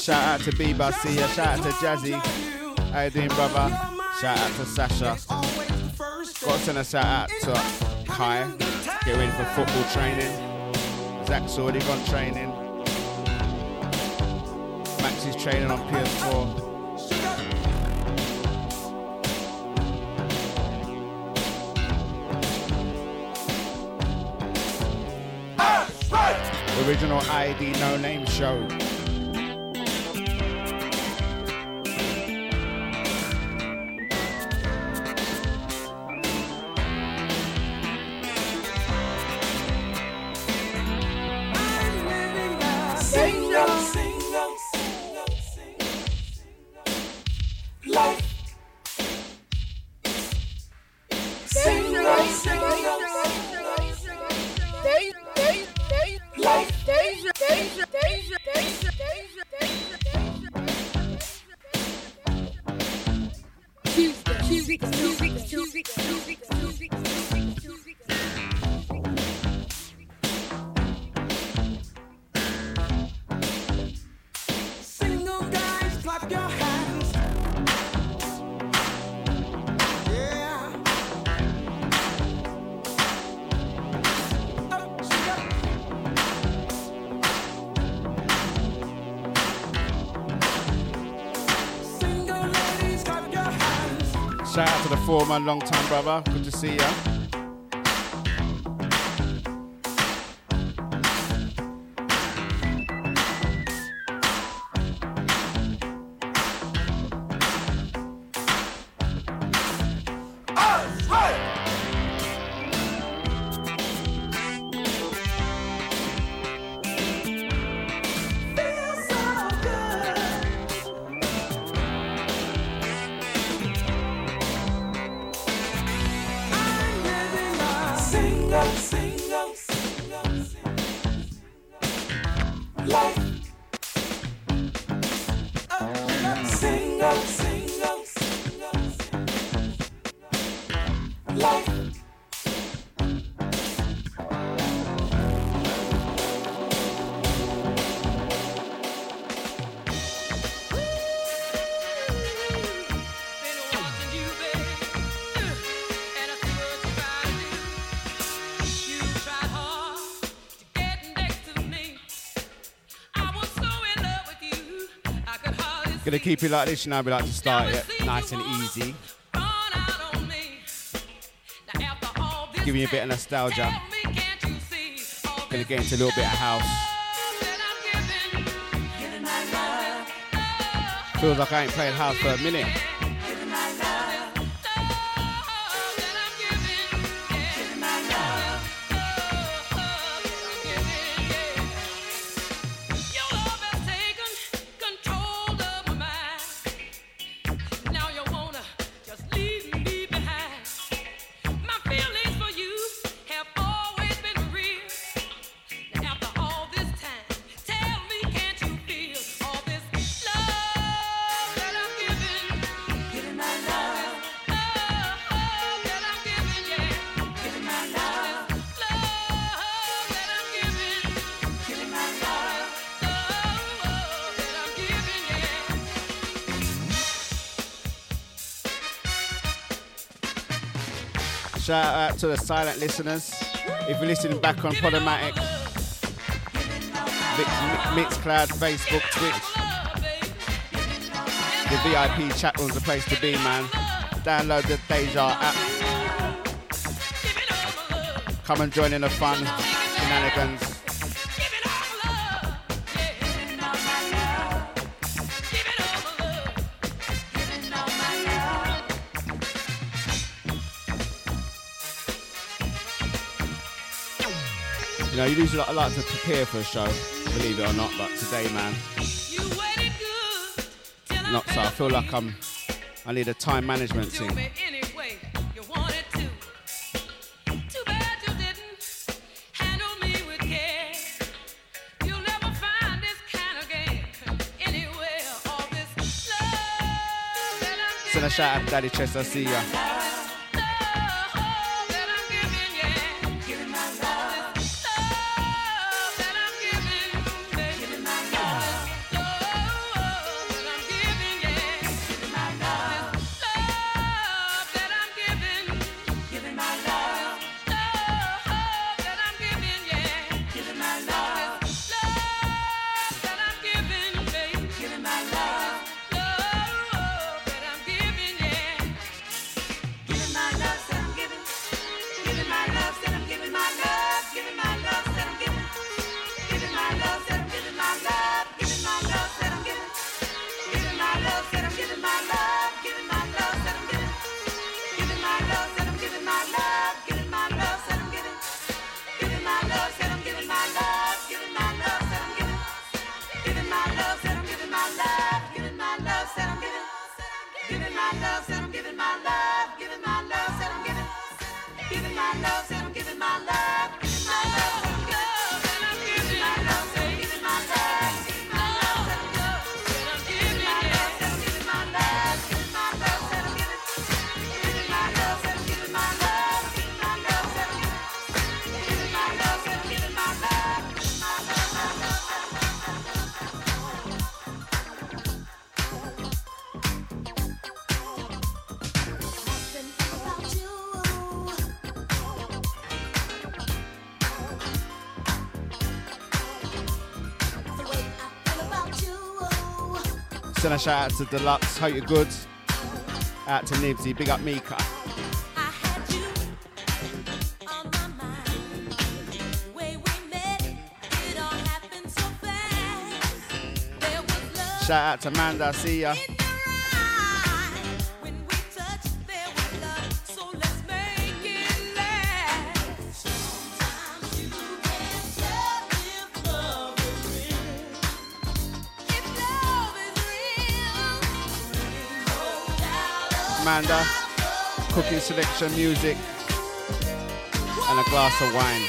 Shout out to Bieber, see ya. Shout out to Jazzy. How you doing, brother? Shout out to Sasha. Gotta send a shout out to Kai. Get ready for football training. Zach's already gone training. Max is training on PS4. Original ID No Name Show. For my long time brother, good to see ya. Gonna keep it like this, you know, we like to start it nice and easy. Giving you a bit of nostalgia. Gonna get into a little bit of house. Feels like I ain't playing house for a minute. Shout out to the silent listeners. If you're listening back on Podomatic, Mixcloud, Facebook, Twitch, the VIP chat room's the place to be, man. Download the Deja app. Come and join in the fun, shenanigans. You know, you usually like to prepare for a show, believe it or not, but today, man, not so. I feel like I need a time management thing. send a shot at Daddy Chester. See ya. Send a shout out to Deluxe, hope you're good. Out to Nibsy, big up Mika. Shout out to Amanda, see ya. Amanda, cooking selection, music, and a glass of wine.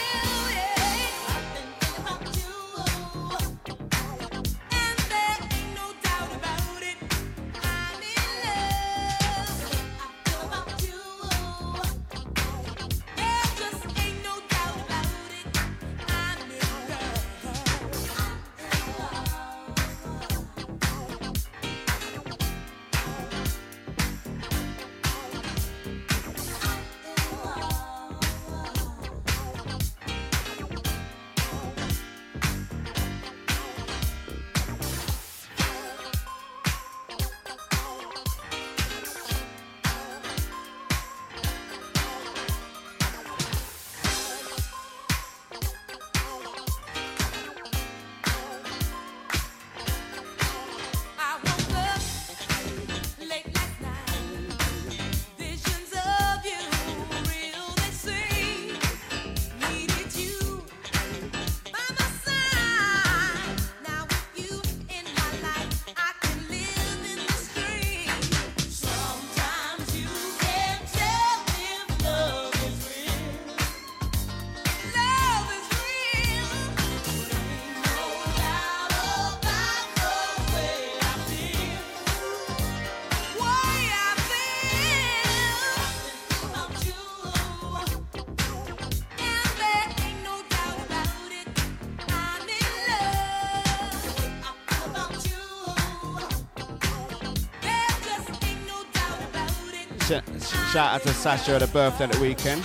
Shout out to Sasha at her birthday at the weekend.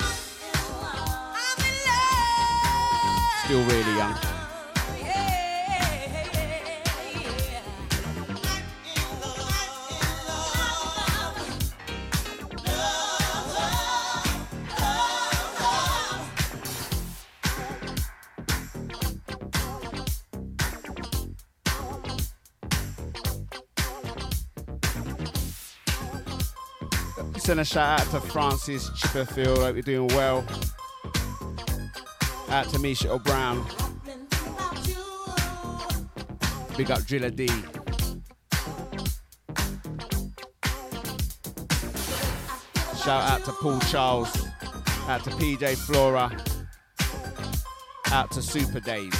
Still really young. Send a shout out to Francis Chipperfield, hope you're doing well. Out to Misha O'Brown. Big up Driller D. Shout out to Paul Charles. Out to PJ Flora. Out to Super Dave.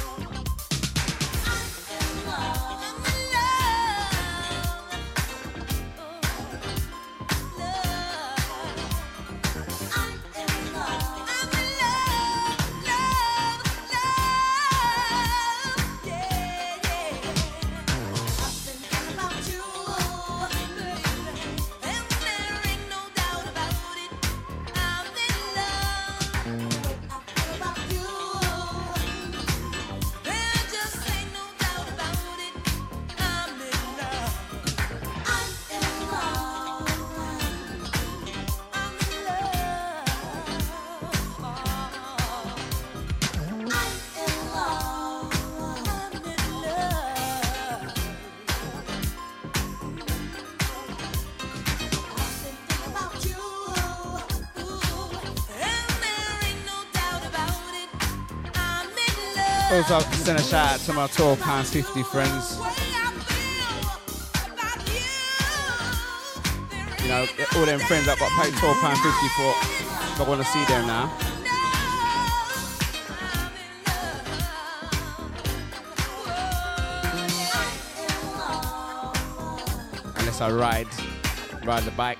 Also, send a shout out to my £12.50 friends. You know, all them friends that got paid £12.50 for, I want to see them now. Unless I ride the bike.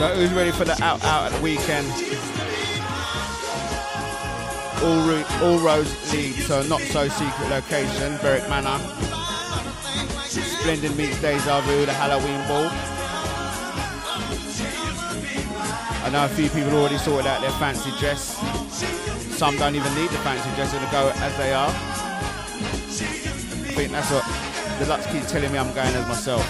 So who's ready for the out at the weekend? All roads lead to a not so secret location, Berwick Manor. Splendid meets Deja Vu, the Halloween ball. I know a few people already sorted out their fancy dress. Some don't even need the fancy dress, they'll go as they are. I think that's what the Lux keeps telling me I'm going as myself.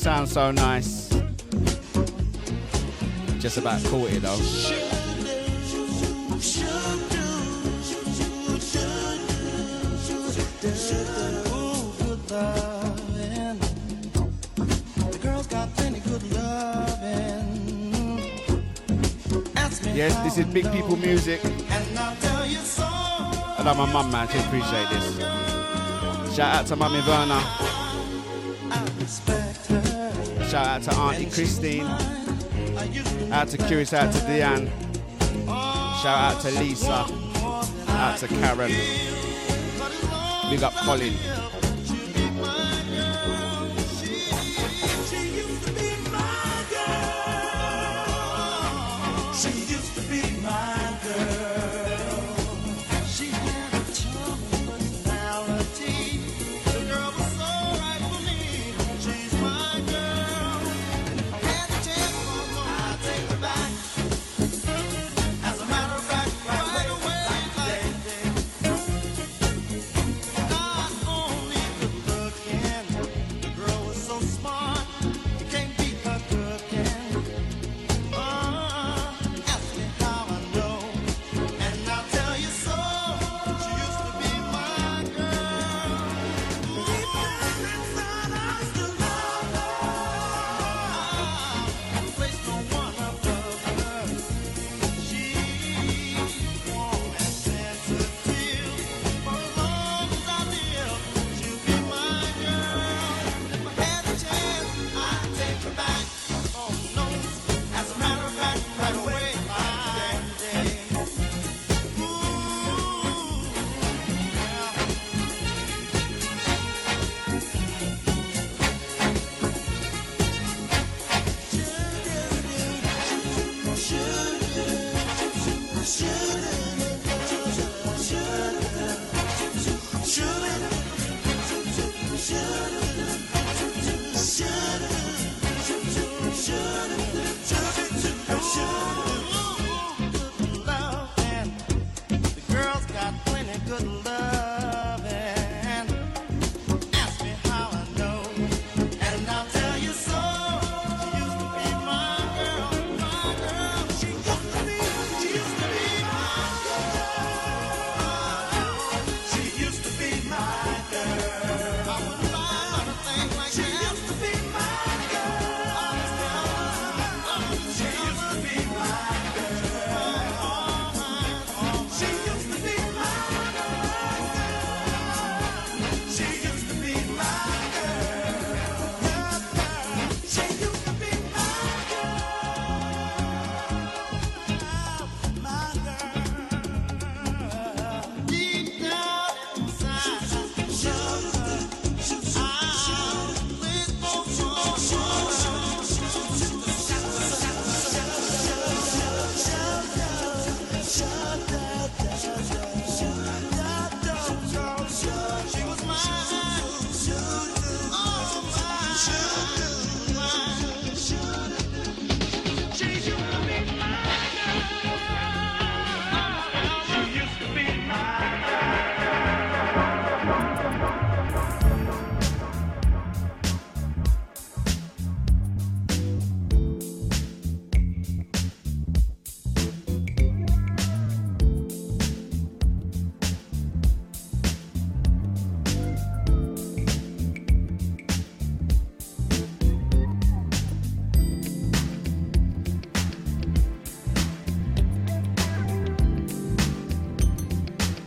Sounds so nice. Just about caught it though. Yes, this is big people music. I love my mum, man. She appreciate this. Shout out to Mummy Verna. Shout out to Auntie Christine, out to Curious, out to Deanne, shout out to Lisa, out to Karen, big up Colin.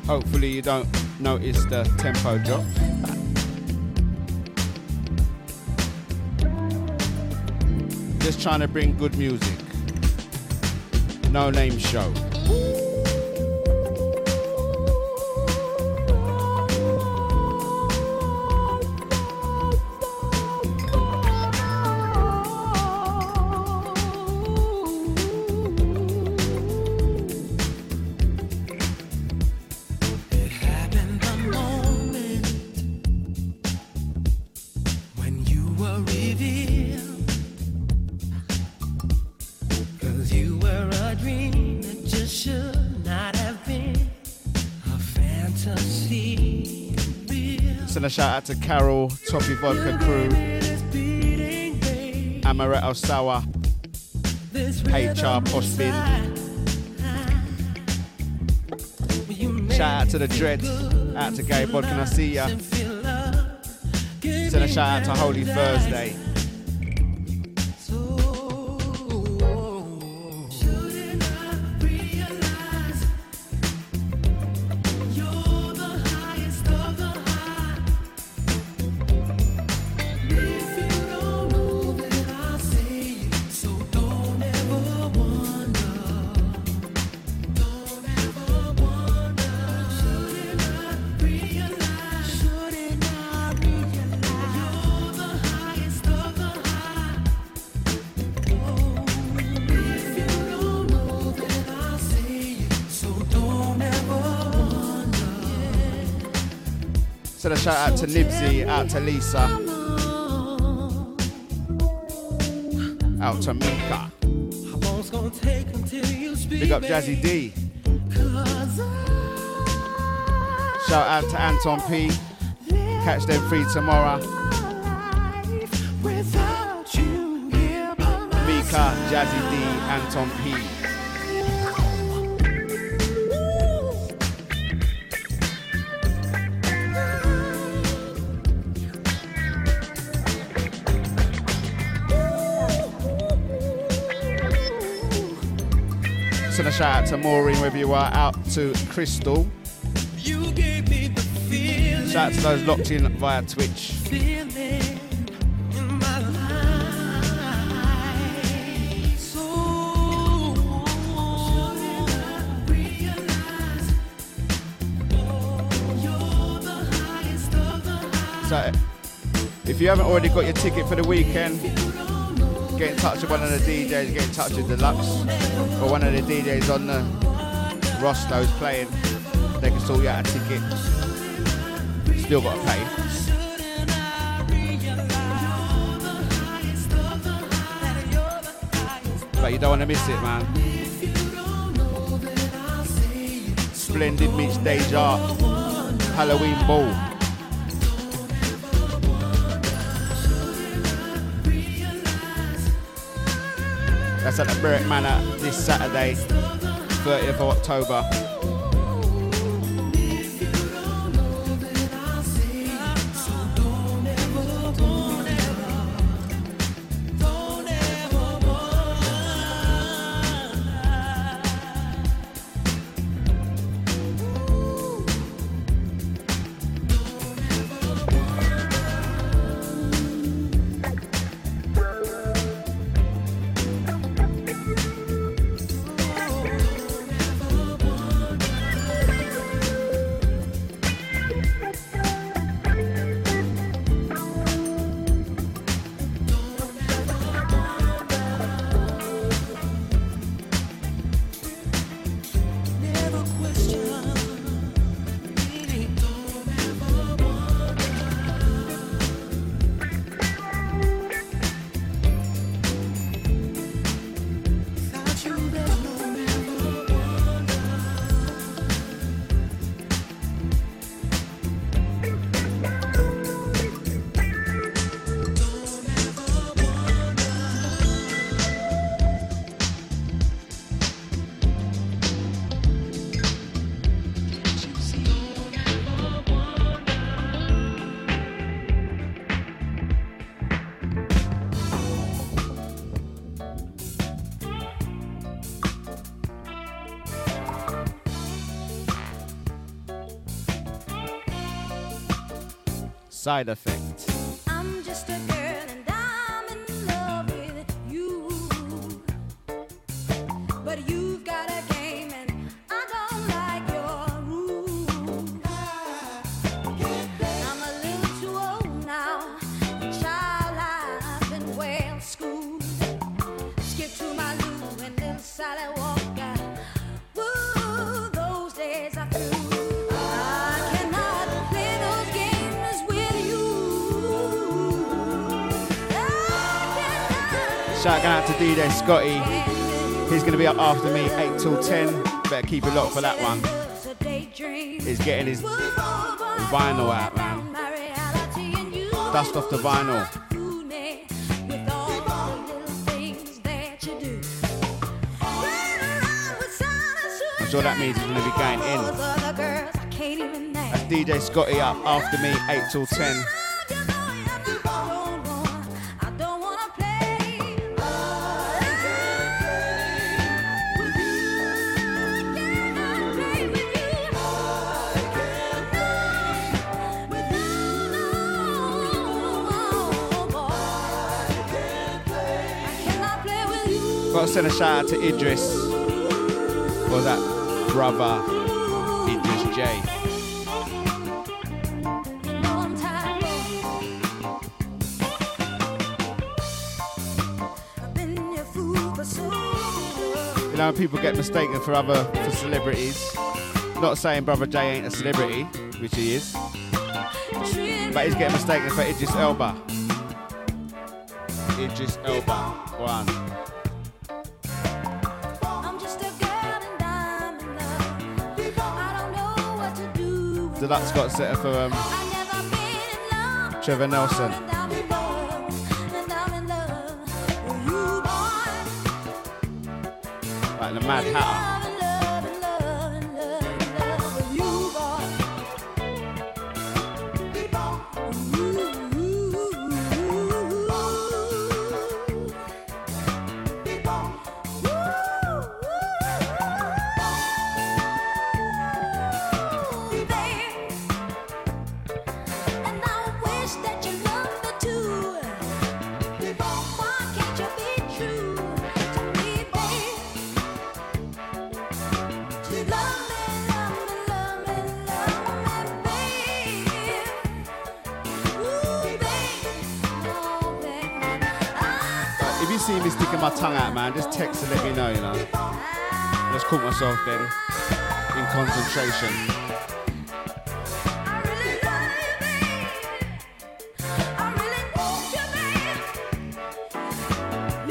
Hopefully you don't notice the tempo drop. Just trying to bring good music. No name show. Shout out to Carol, Toppy Vodka Crew, Amaretto Sour, HR Postbin. Shout out to the Dread, out to Gay Bod, can I see ya? Send a shout out to Holy Thursday. Shout out to Nibsy, out to Lisa, out to Mika. Big up Jazzy D. Shout out to Anton P. Catch them free tomorrow. Mika, Jazzy D, Anton P. Shout out to Maureen, wherever you are, out to Crystal. You gave me the feeling. Shout out to those locked in via Twitch. In my life. So, if you haven't already got your ticket for the weekend, get in touch with one of the DJs, get in touch with Deluxe. Or one of the DJs on the roster who's playing, they can sort you out a ticket. Still got to pay. but you don't want to miss it, man. Splendid meets Deja, Halloween Ball. That's at the Berwick Manor this Saturday, 30th of October. Side effect. I'm just a girl and I'm in love with you. But you've got a game and I don't like your rules. I'm a little too old now. Child, I've been well schooled. Skip to my loo and little Sally walk. Shout out to DJ Scotty. He's going to be up after me, 8 till 10. Better keep it locked for that one. He's getting his vinyl out, man. Dust off the vinyl. I'm sure that means he's going to be going in. That's DJ Scotty up after me, 8 till 10. Gotta send a shout out to Idris, or that brother, Idris J. You know, people get mistaken for celebrities. Not saying brother J ain't a celebrity, which he is, but he's getting mistaken for Idris Elba. Idris Elba, one. The Lux got set up for Trevor Nelson. Like the Mad Hatter. My tongue out, man. Just text to let me know, you know. Just caught myself then in concentration. I really love you, babe. I really want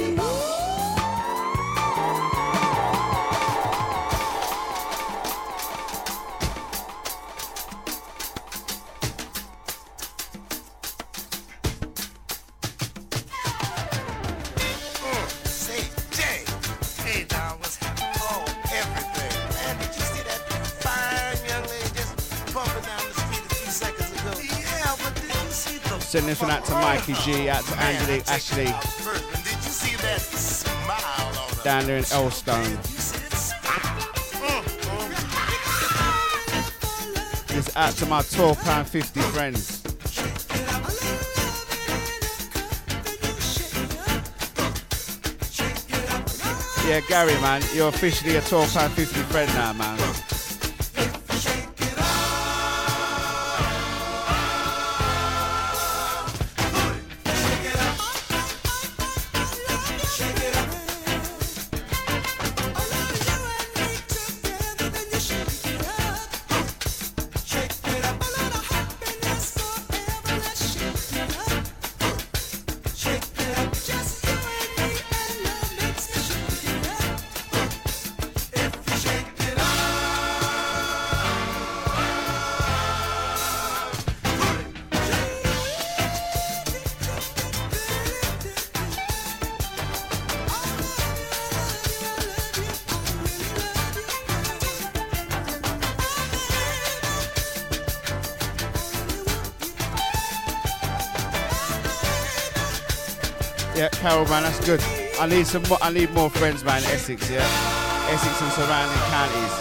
you, babe. Send this one out to Mikey G, out to Angelique, Ashley. Down there in Elstone. This out to my £12.50 friends. Yeah, Gary, man, you're officially a £12.50 friend now, man. Carol, man, that's good. I need more friends, man. Essex, yeah. Essex and surrounding counties.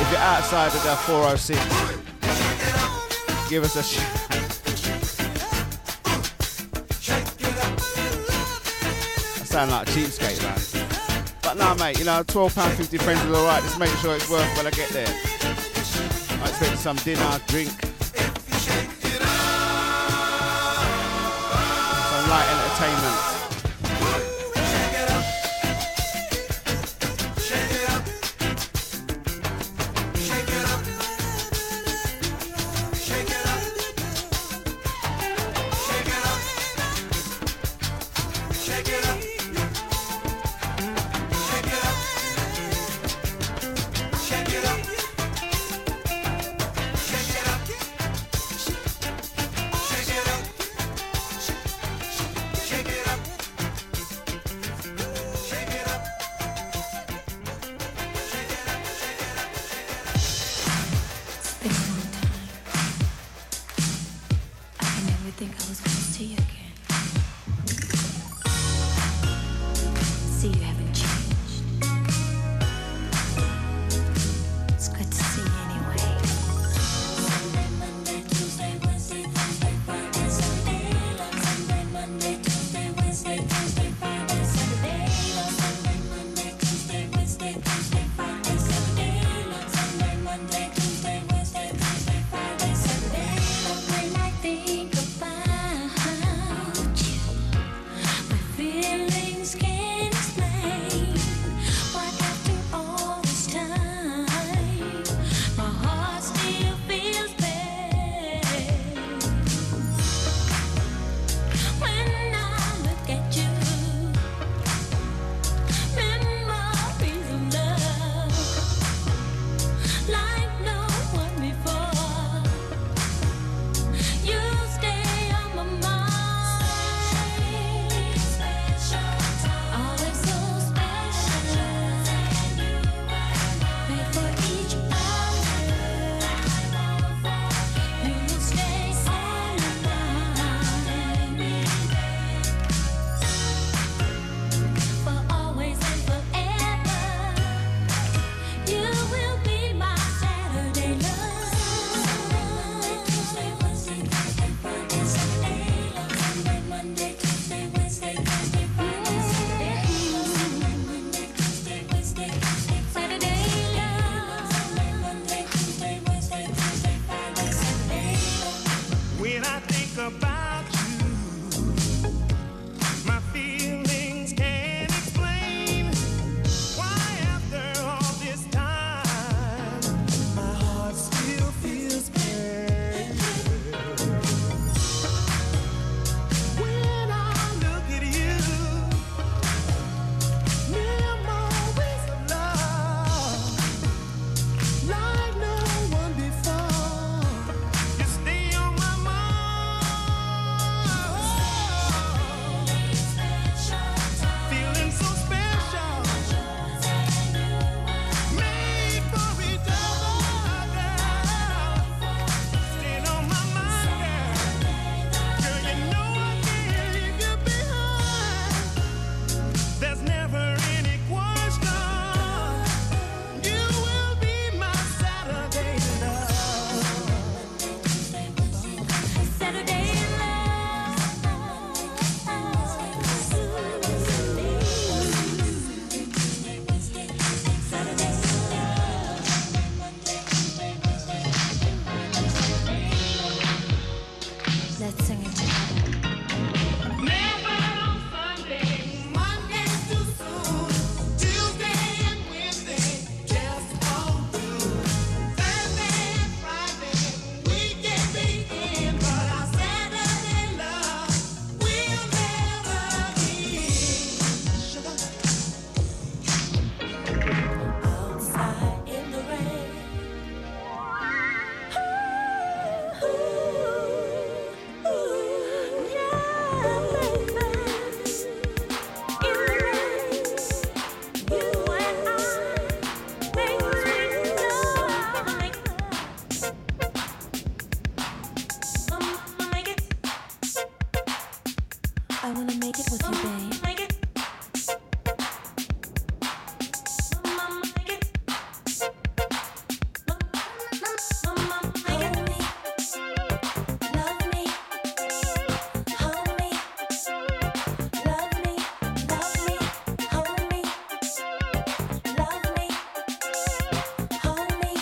If you're outside of that 406, give us a shout. I sound like a cheapskate, man. But nah, mate, you know, £12.50 friends is alright. Just make sure it's worth when I get there. I expect some dinner, drink, some light entertainment. Feelings can't explain.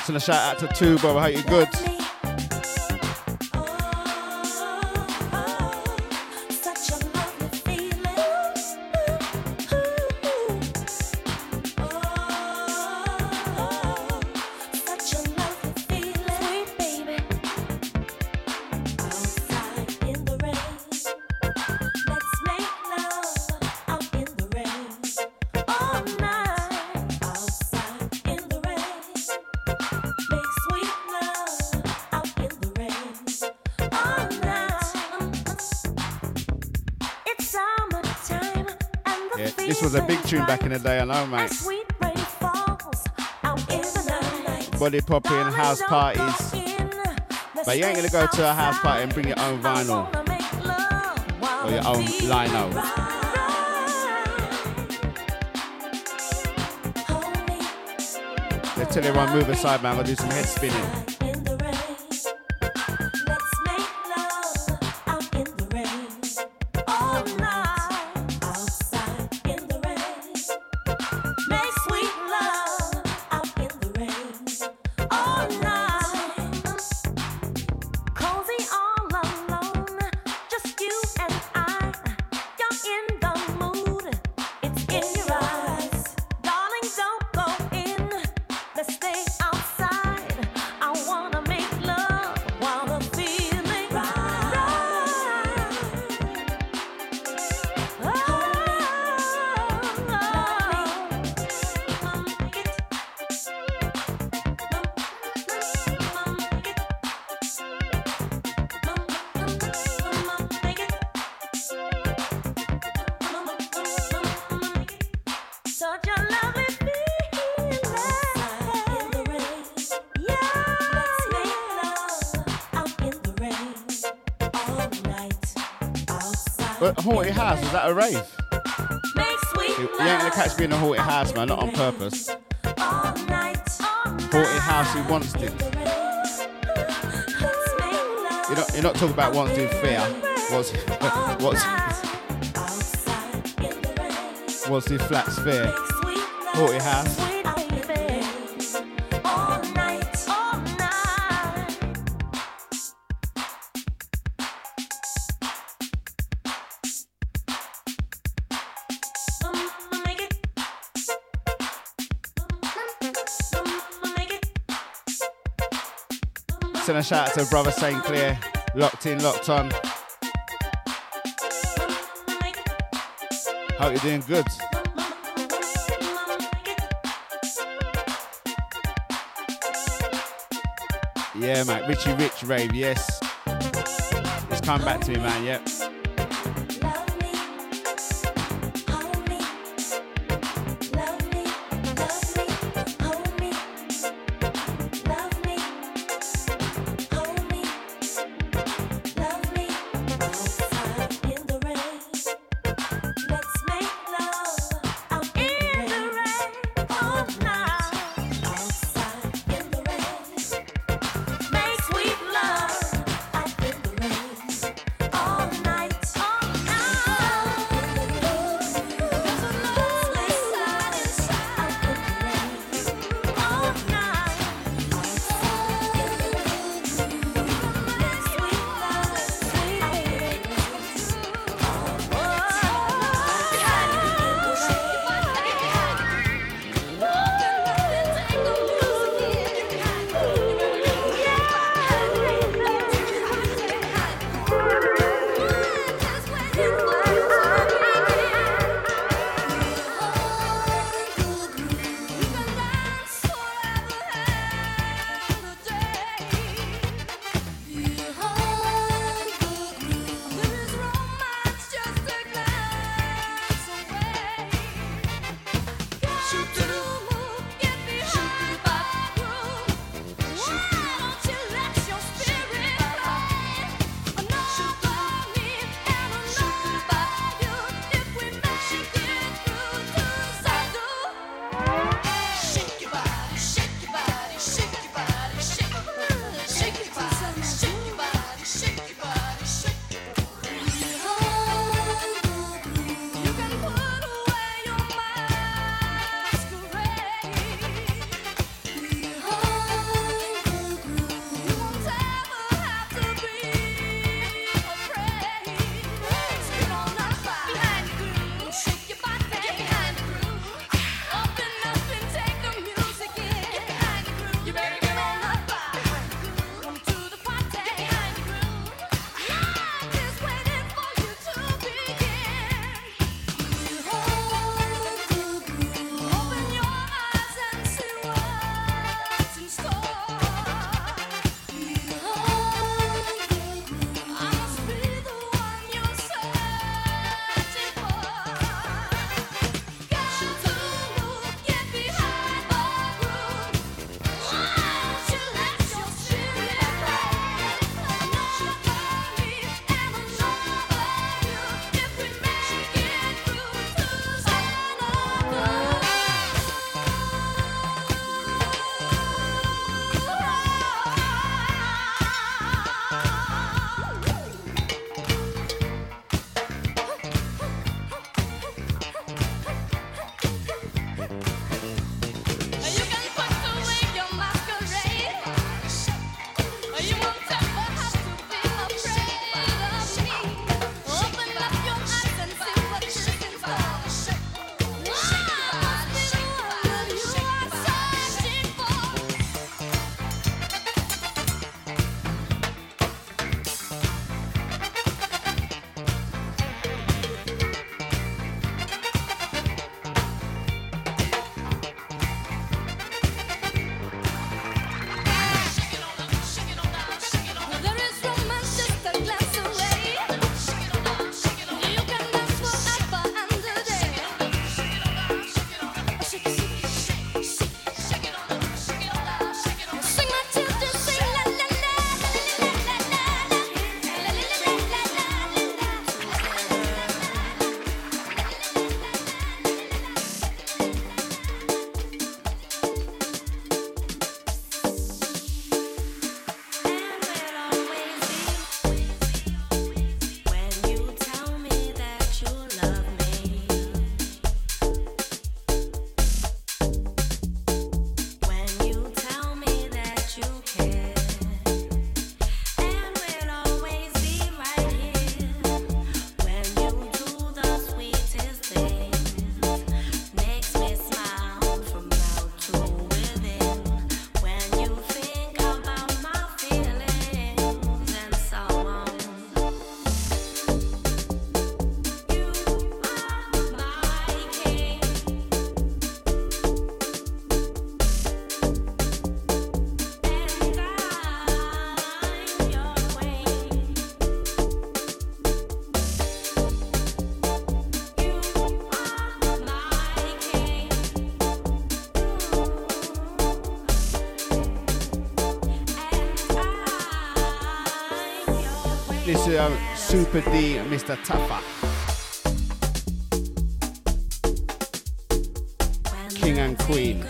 A shout out to two, brother. How you good? Tune back in the day, I know, mate. Body popping, house parties. But you ain't gonna go to a house party and bring your own vinyl or your own lino. They tell everyone move aside, man. I'm gonna do some head spinning. Haunted house, is that a rave? You ain't gonna catch me in a haunted house, man, not on purpose. Haunted house, who wants it? You're not talking about wants to fear. What's the flat sphere? Haunted house. Send a shout out to brother St. Clair, locked in, locked on. Hope you're doing good. Yeah, mate, Richie Rich rave, yes. It's come back to me, man, yep. to Super D and Mr. Taffa. King and Queen.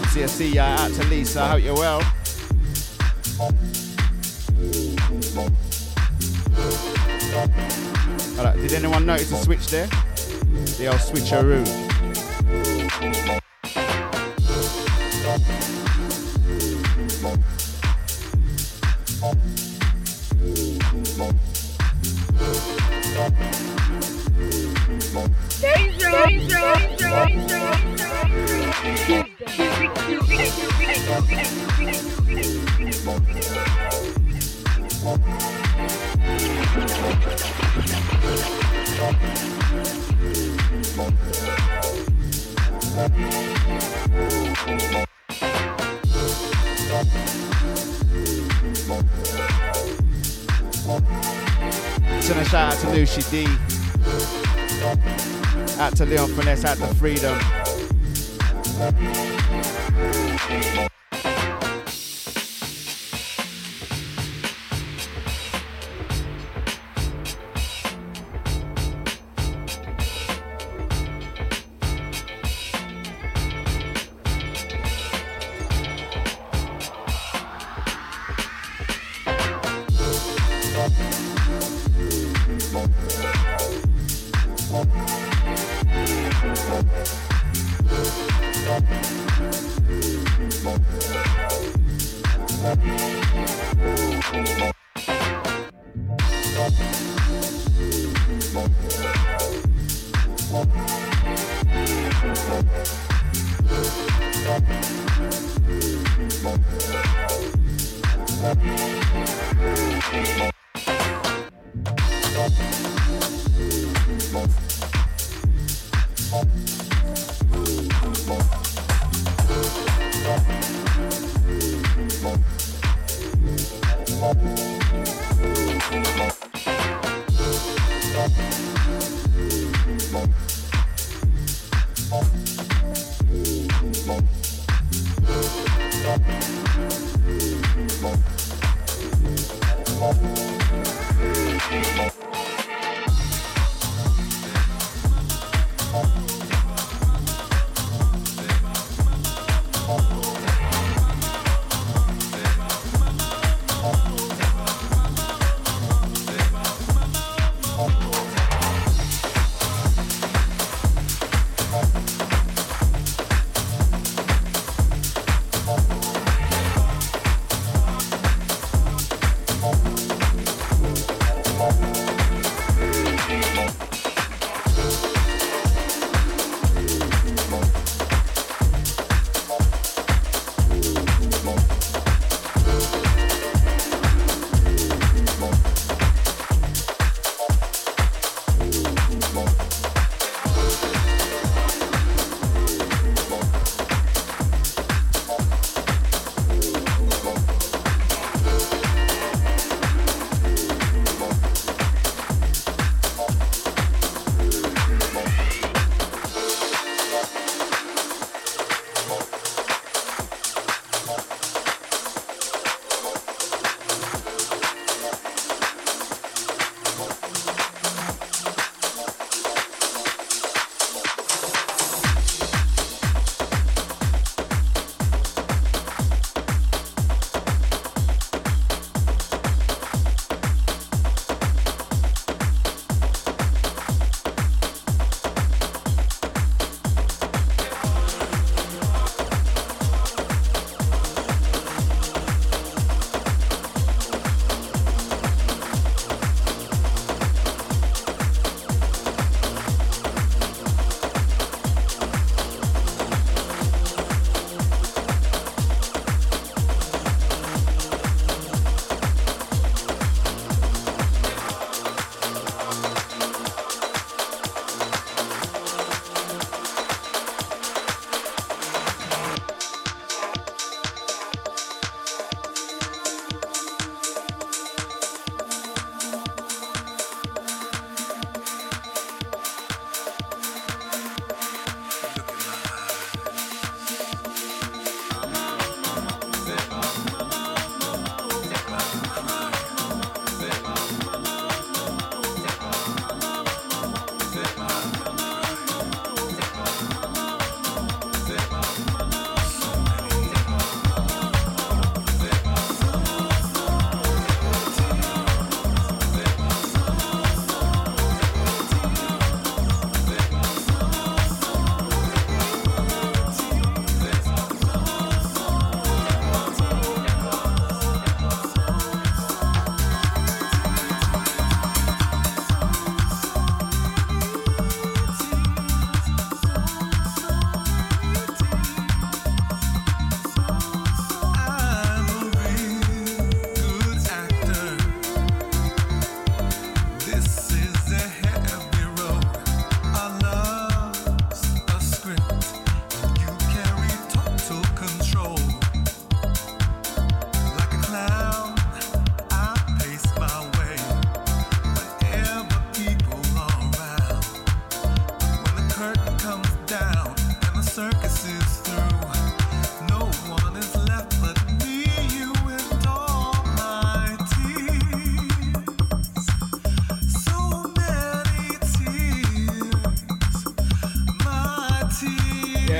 Nibsy, I see ya, out to Lisa, I hope you're well. Right, did anyone notice the switch there? The old switcheroo. Lucy D, out to Leon Finesse, out to Freedom.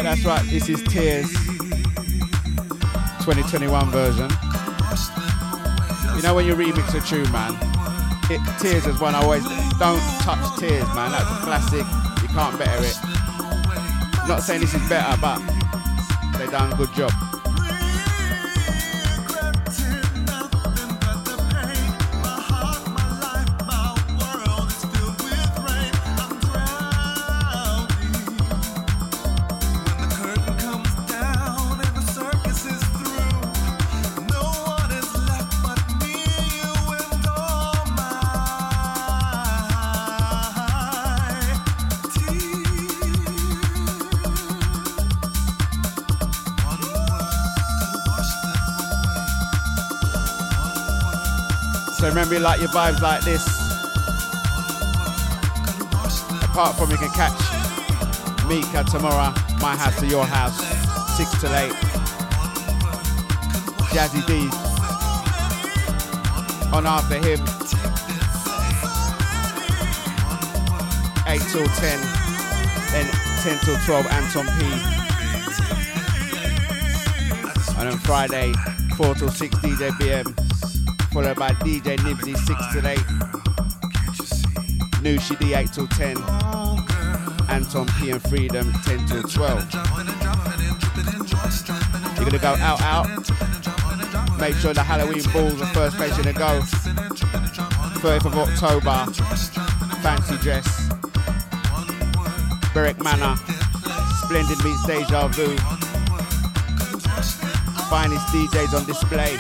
Yeah, that's right. This is Tears 2021 version. You know when you remix a tune, man? Tears is one I always... Don't touch Tears, man. That's a classic. You can't better it. I'm not saying this is better, but they've done a good job. Remember, you like your vibes like this. Apart from, you can catch Mika tomorrow, my house to your house, 6 till 8. Jazzy D on after him, 8 till 10, then 10 till 12, Anton P. And on Friday, 4 till 6, DJ BM. Followed by DJ Nibsy, 6 till 8. Nushi D, 8 till 10. Anton P and Freedom, 10 till 12. You're going to go out. Make sure the Halloween balls are the first place you're going to go. 30th of October, Fancy Dress. Berwick Manor, Splendid meets Deja Vu. Finest DJs on display.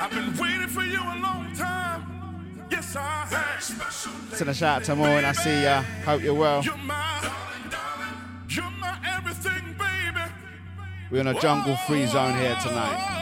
I've been waiting for you a long time. Yes, I have. Send a shout out to Mo and I see ya. Hope you're well. You're my darling, you're my everything, baby. We're in a jungle-free zone here tonight.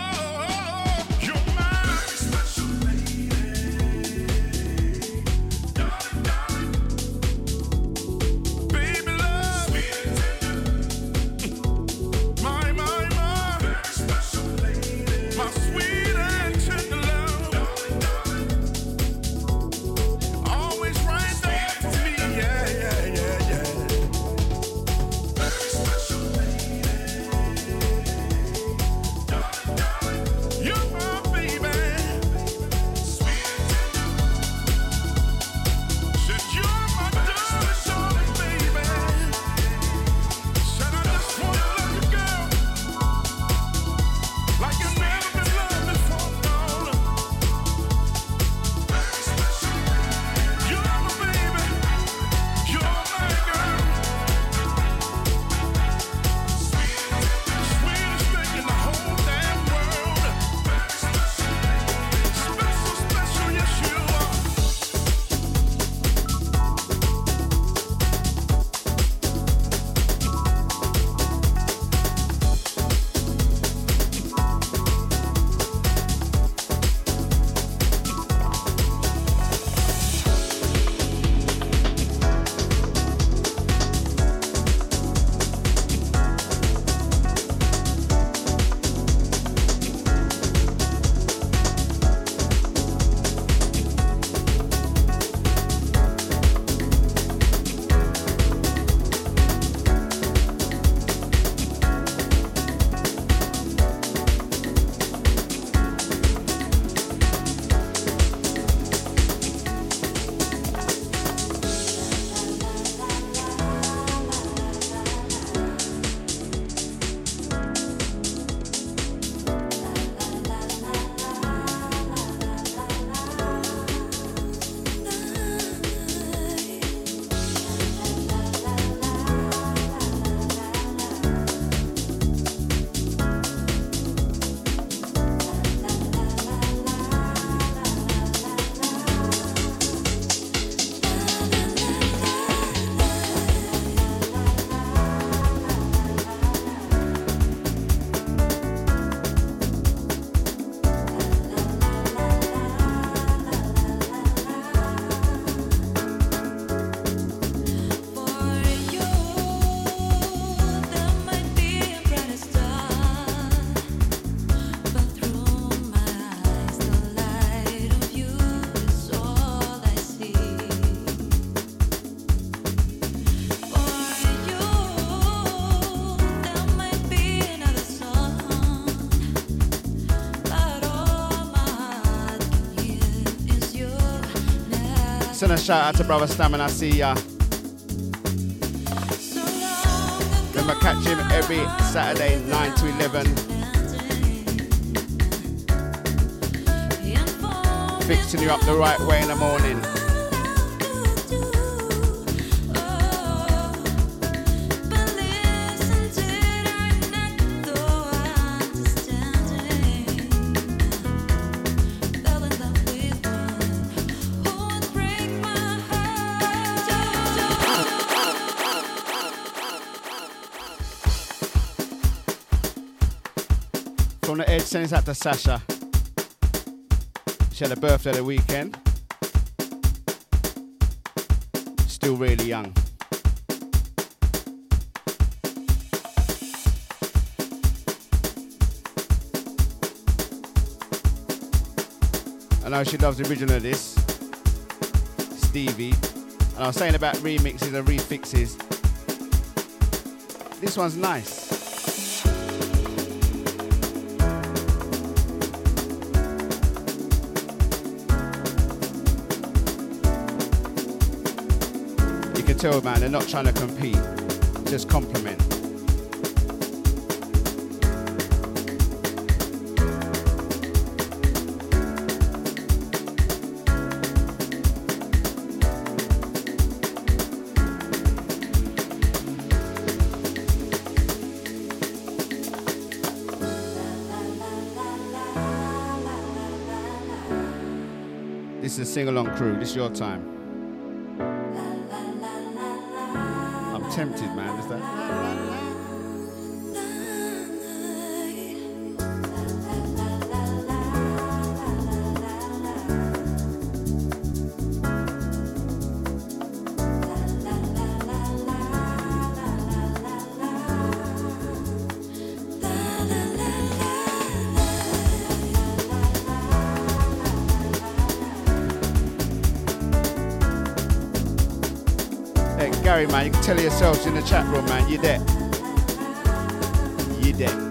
Send a shout out to Brother Stamina, I see ya. Remember, catch him every Saturday, 9 to 11. Fixing you up the right way in the morning. Send this out to Sasha. She had a birthday the weekend. Still really young. I know she loves the original of this, Stevie. And I was saying about remixes and refixes. This one's nice. Tell, man, they're not trying to compete, just compliment. This is a sing-along crew. This is your time. I'm tempted, man. Is that... Man, you can tell yourselves in the chat room, man, you're dead. You're dead.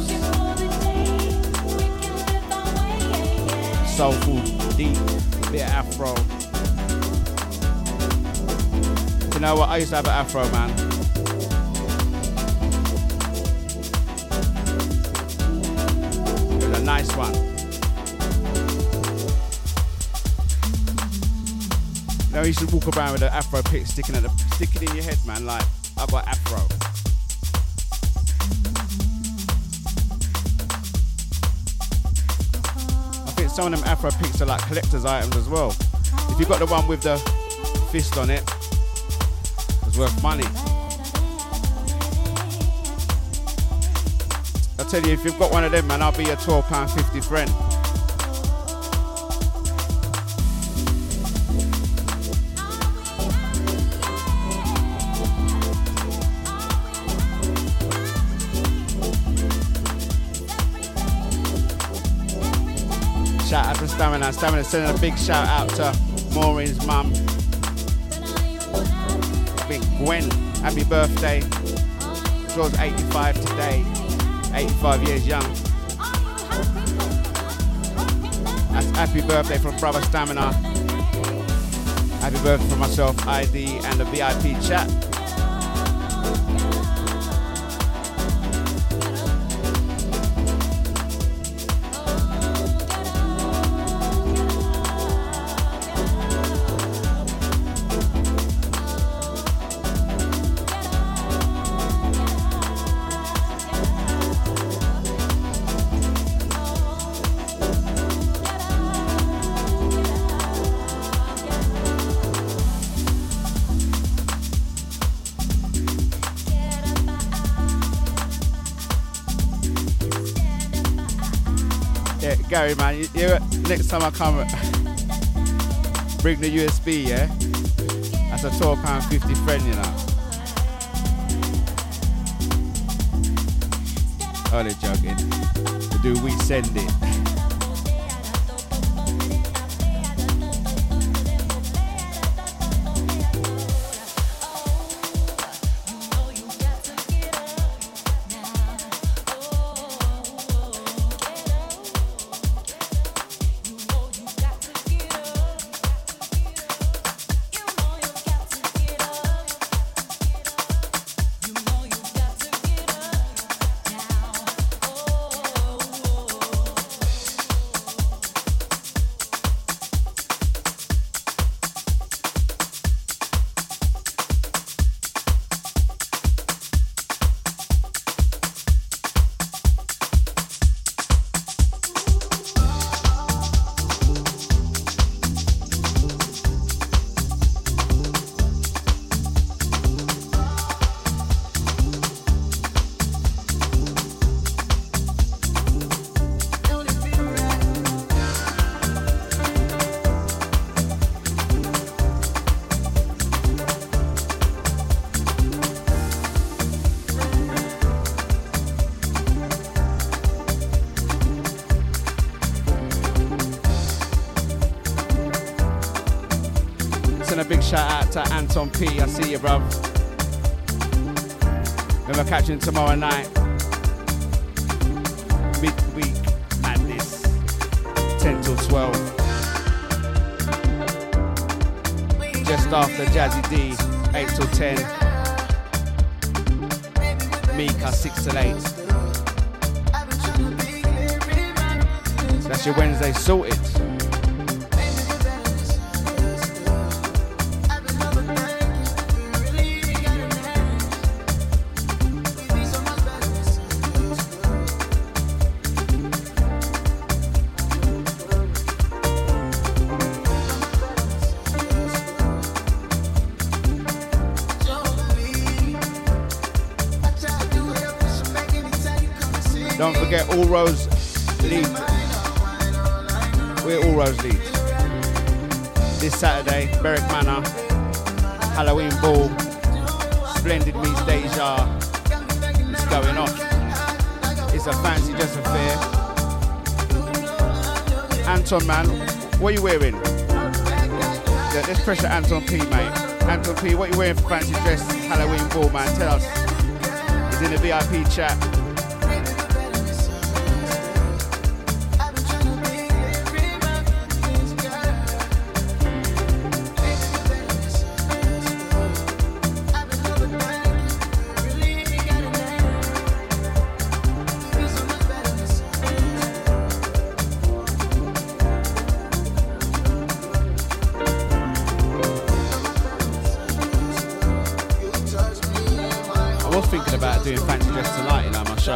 house. Soulful, deep, bit of afro. You know what? I used to have an afro, man. It was a nice one. You know, you should walk around with an afro pick sticking in your head, man. Like, I've got afro. Some of them afro picks are like collector's items as well. If you've got the one with the fist on it, it's worth money. I tell you, if you've got one of them, man, I'll be your £12.50 friend. Shout out to Stamina. Stamina sending a big shout out to Maureen's mum. Big Gwen, happy birthday. She was 85 today, 85 years young. That's happy birthday from brother Stamina. Happy birthday from myself, ID, and the VIP chat. Gary, man, you, next time I come, bring the USB, yeah? That's a £12.50 friend, you know. Only joking. To do we send it? Shout out to Anton P. I see you, bruv. Remember catching tomorrow night. Midweek madness. 10 till 12. Just after Jazzy D. 8 till 10. Mika 6 till 8. So that's your Wednesday sorted. All roads lead. We're all roads lead. This Saturday, Berwick Manor, Halloween ball, Splendid meets Deja. It's going on. It's a fancy dress affair. Anton, man, what are you wearing? Yeah, let's pressure Anton P, mate. Anton P, what are you wearing for fancy dress Halloween ball, man? Tell us. He's in the VIP chat.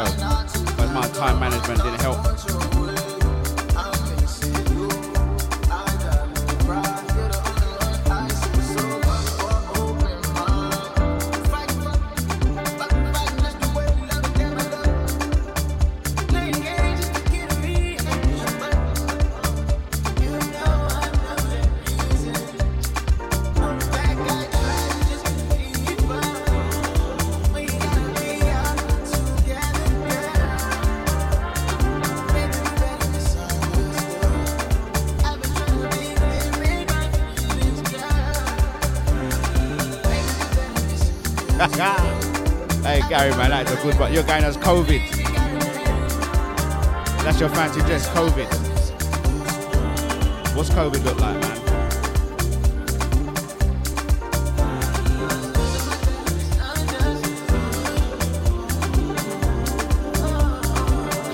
well, but my time management didn't help. Hey Gary, man, that's a good one. You're going as COVID. That's your fancy dress, COVID. What's COVID look like, man?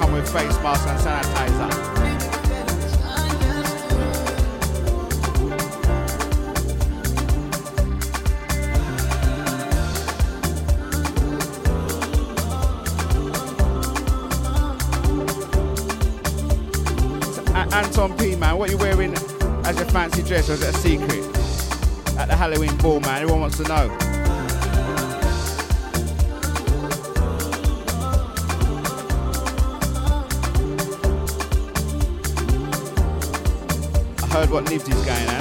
Come with face masks and sanitizer. Anton P, man, what are you wearing as your fancy dress, or is it a secret? At the Halloween ball, man, everyone wants to know. I heard what Nifty's going as.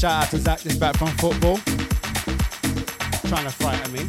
Shout out to Zach, just back from football. Trying to fight at me.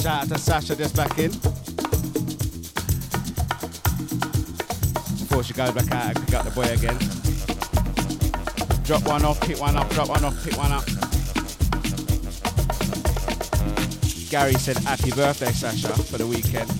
Shout out to Sasha just back in. Before she goes back out, I pick up the boy again. Drop one off, pick one up, drop one off, pick one up. Gary said happy birthday, Sasha, for the weekend.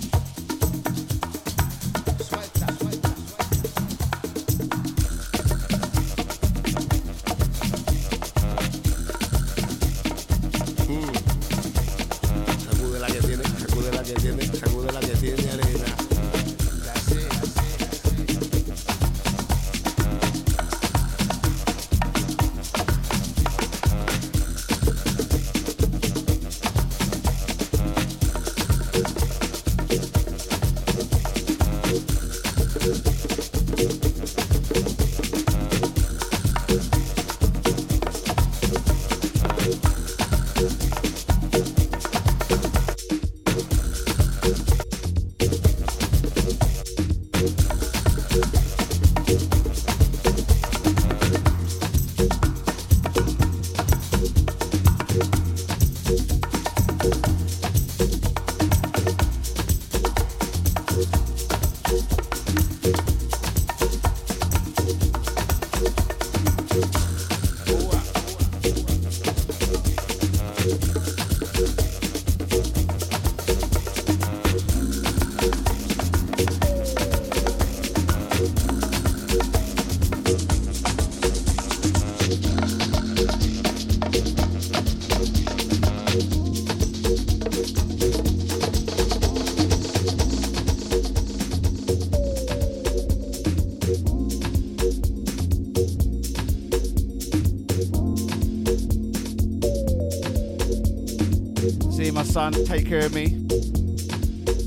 Son, take care of me.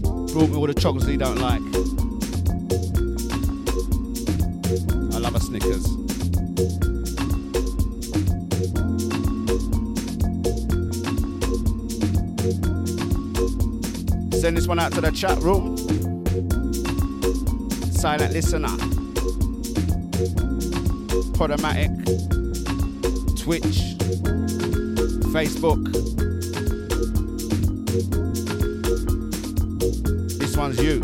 Brought me all the chocolates he don't like. I love a Snickers. Send this one out to the chat room. Silent listener. Podomatic. Twitch. Facebook. This one's you.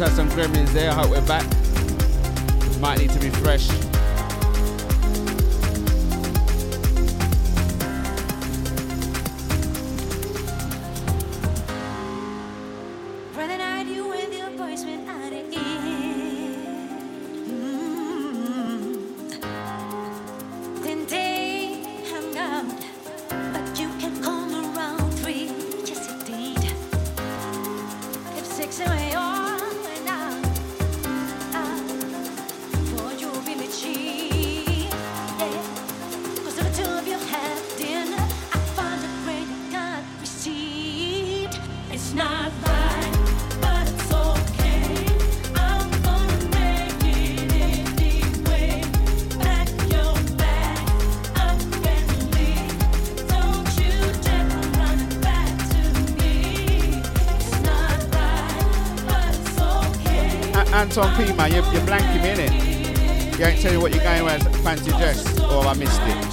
Had some gremlins there. I hope we're back. Might need to refresh. Anton P, man, you're blanking me, innit? You ain't telling me what you're going with, fancy dress, or I missed it.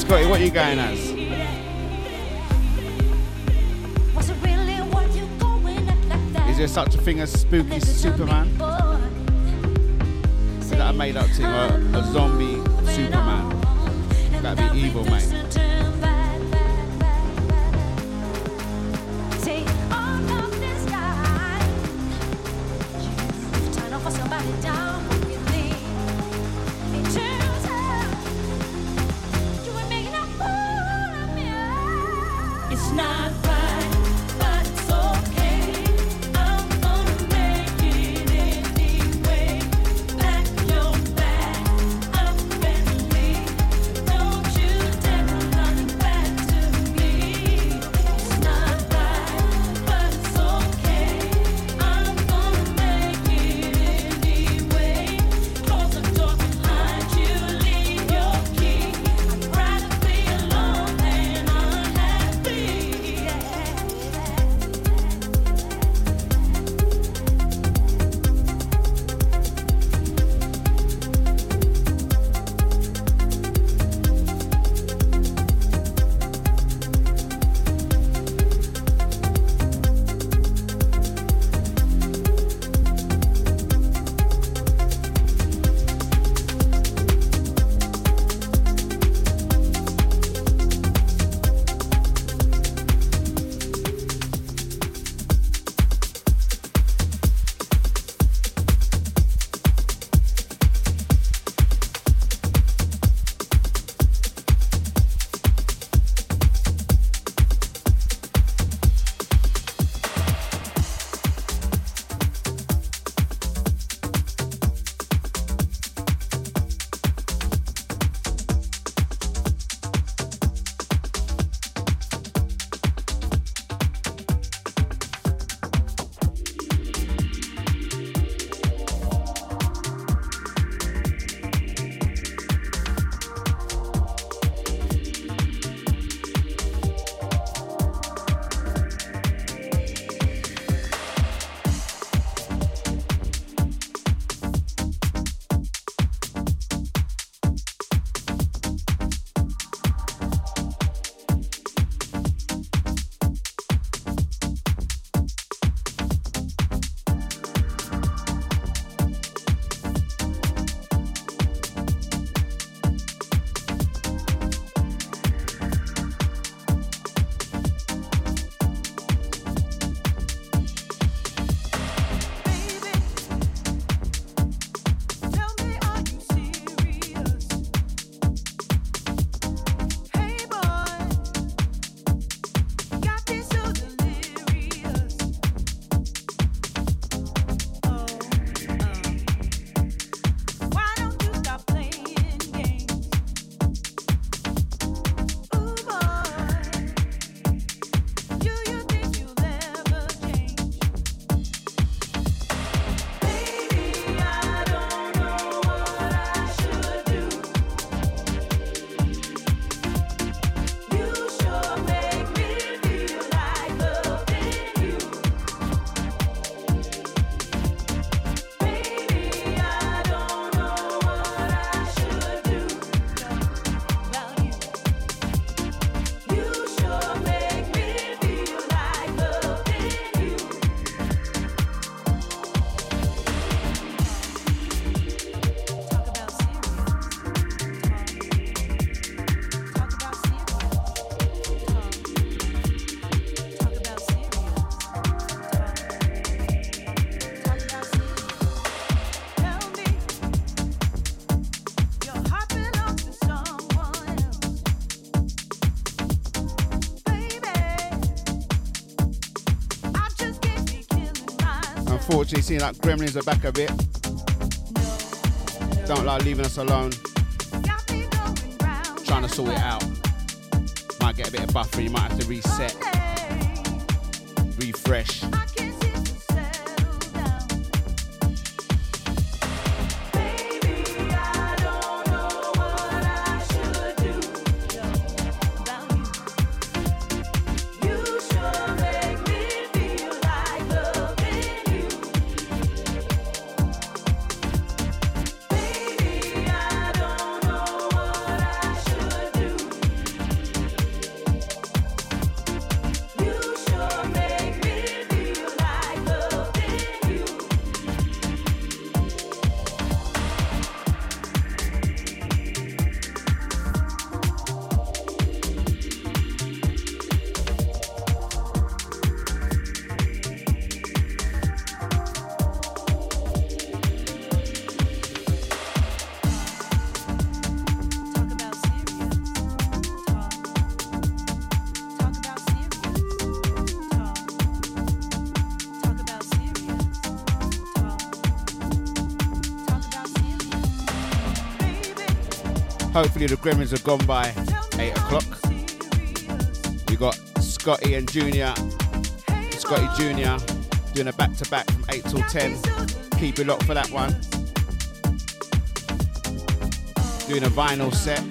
Scotty, what are you going as? Is there such a thing as spooky Superman? Is that a made up thing, or a zombie Superman? That'd be evil, mate. unfortunately seeing that gremlins are back a bit. Don't like leaving us alone. Trying to sort it out. Might get a bit of buffer, you might have to reset. Refresh. Hopefully the gremlins have gone by 8 o'clock. We got Scotty and Junior. Scotty Junior doing a back-to-back from 8 till 10. Keep it locked for that one. Doing a vinyl set.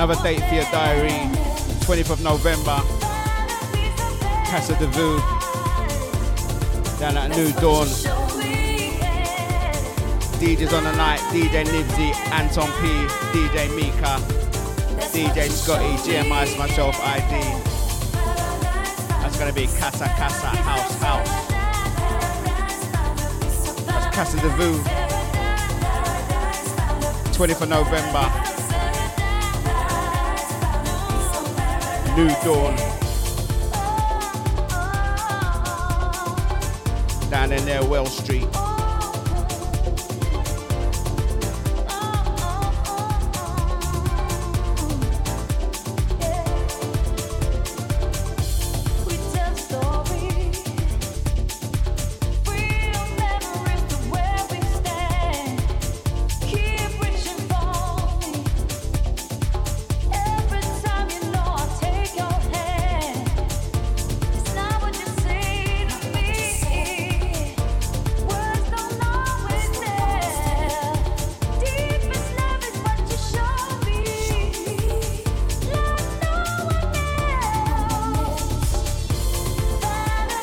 Another date for your diary, 20th of November, Casa de Vu, down at New Dawn. DJs on the night, DJ Nibsy, Anton P, DJ Mika, DJ Scotty, GMI's myself, ID. That's going to be Casa, Casa, House, House. That's Casa de Vu, 20th of November. New Dawn. Down in there, Wall Street.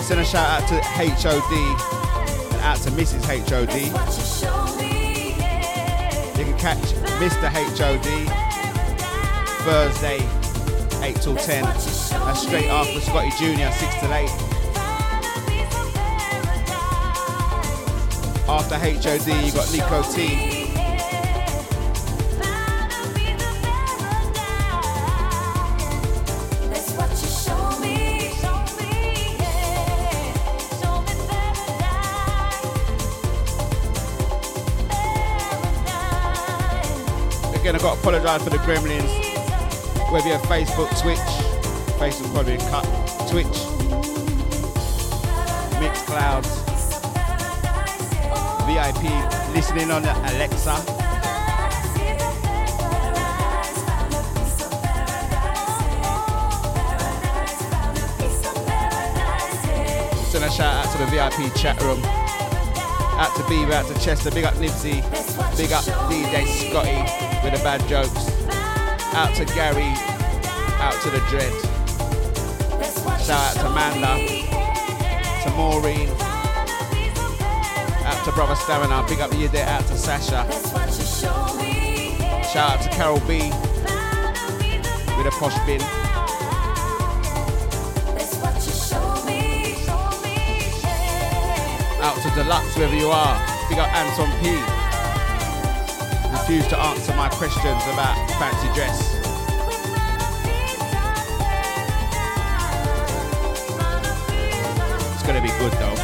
Send a shout out to HOD and out to Mrs. HOD. You can catch Mr. HOD Thursday, 8 till 10. That's straight after Scotty Jr., 6 till 8. After HOD, you got Nico T. Again, I've got to apologise for the gremlins, whether you're Facebook, Twitch, Facebook's probably cut, Twitch, Mixcloud, VIP, listening on the Alexa. Send a shout out to the VIP chat room, out to Beaver, out to Chester, big up Nibsy, big up DJ Scotty with the bad jokes, out to Gary, out to the Dread, shout out to Manda, to Maureen, out to Brother Stamina, big up you there, out to Sasha, shout out to Carol B with a posh bin, out to Deluxe wherever you are, big up Anton P. Refused to answer my questions about fancy dress. It's gonna be good though.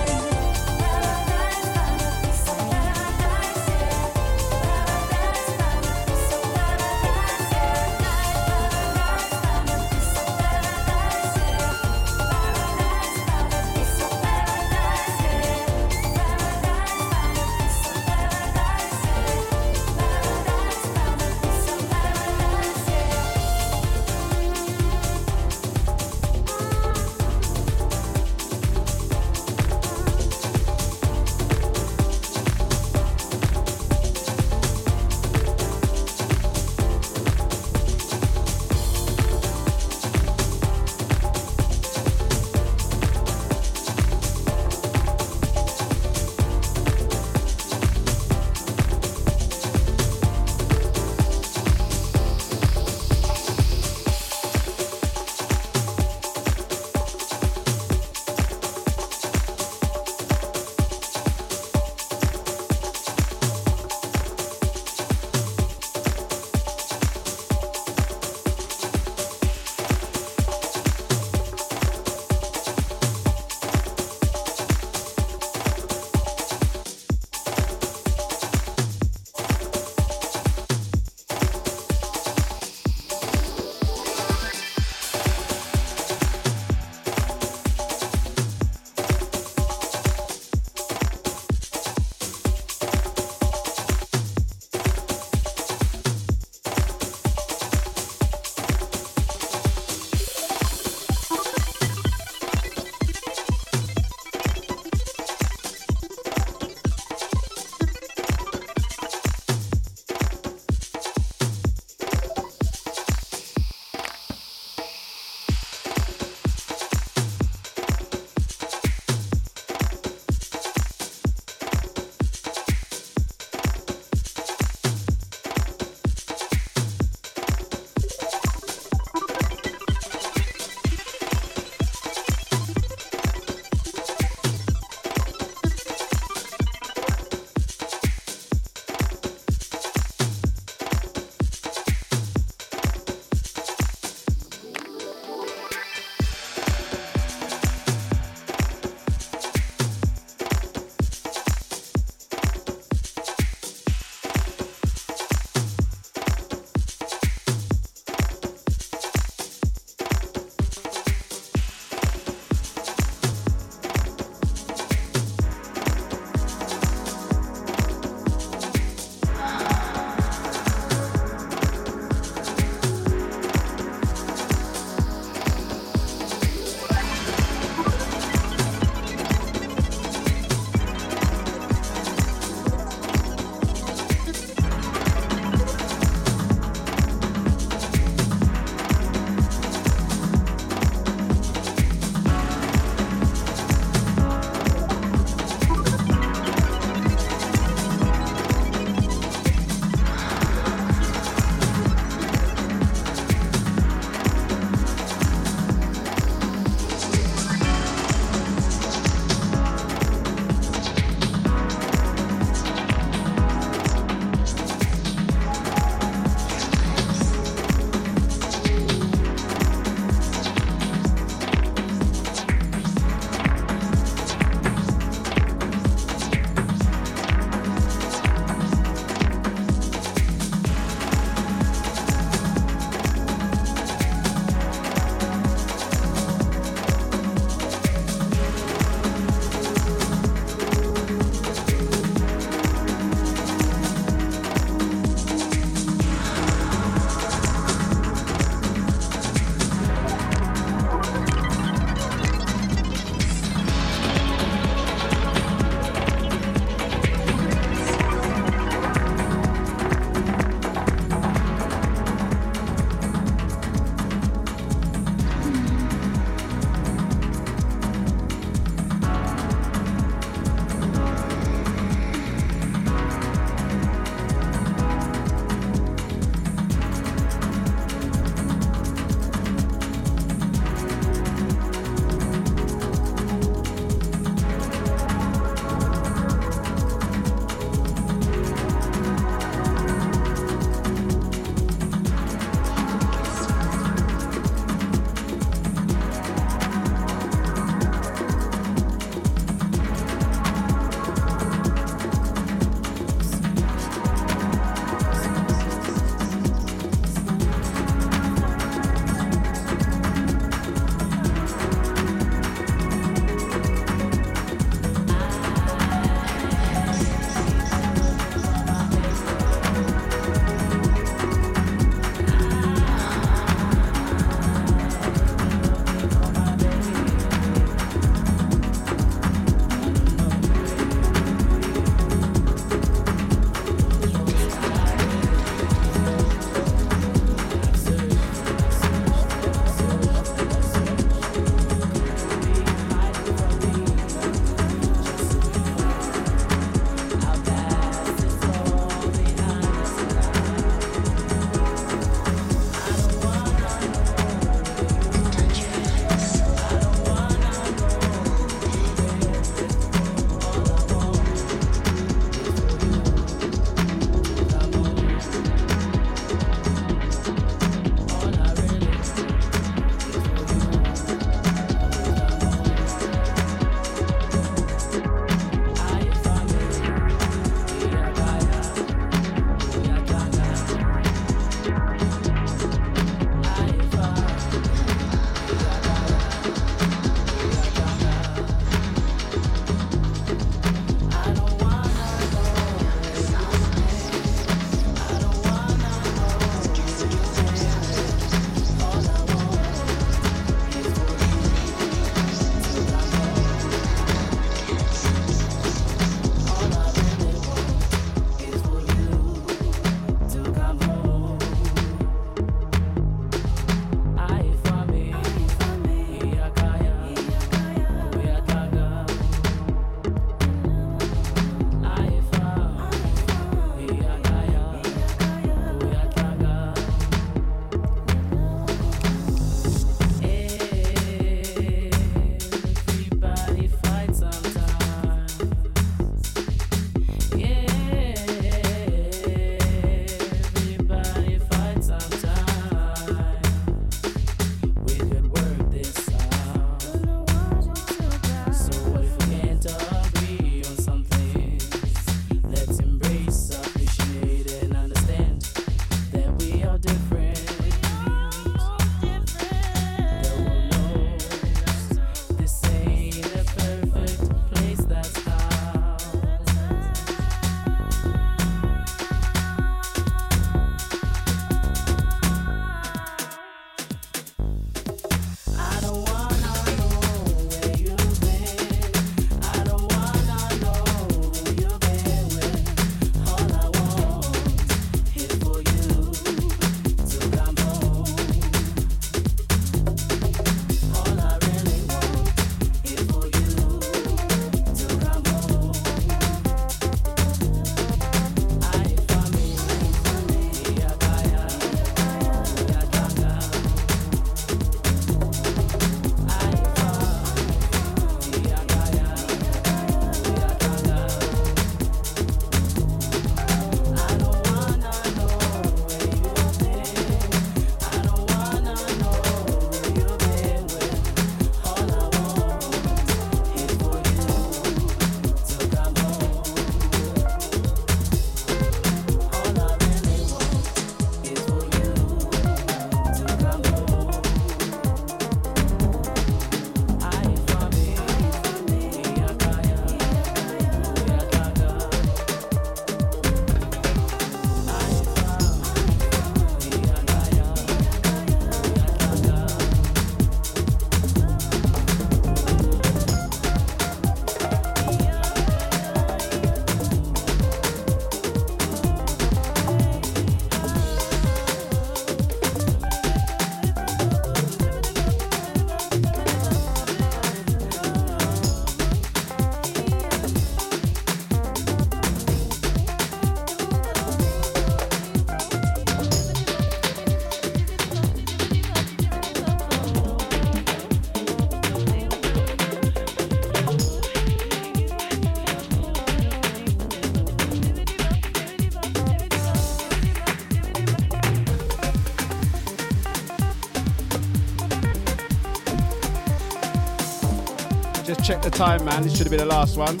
Just check the time, man. This should have been the last one.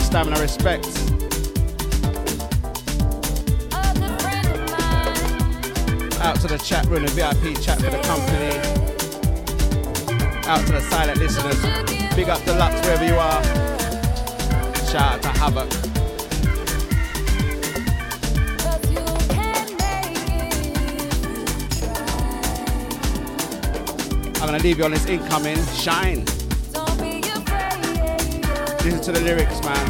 Stamina respects. Out to the chat room, the VIP chat for the company. Out to the silent listeners. Big up the Lux wherever you are. Shout out to Havoc. I'm going to leave you on this incoming. Shine. Listen to the lyrics, man.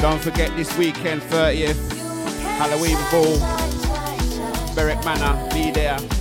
Don't forget this weekend, 30th, Halloween ball, Berwick Manor, be there.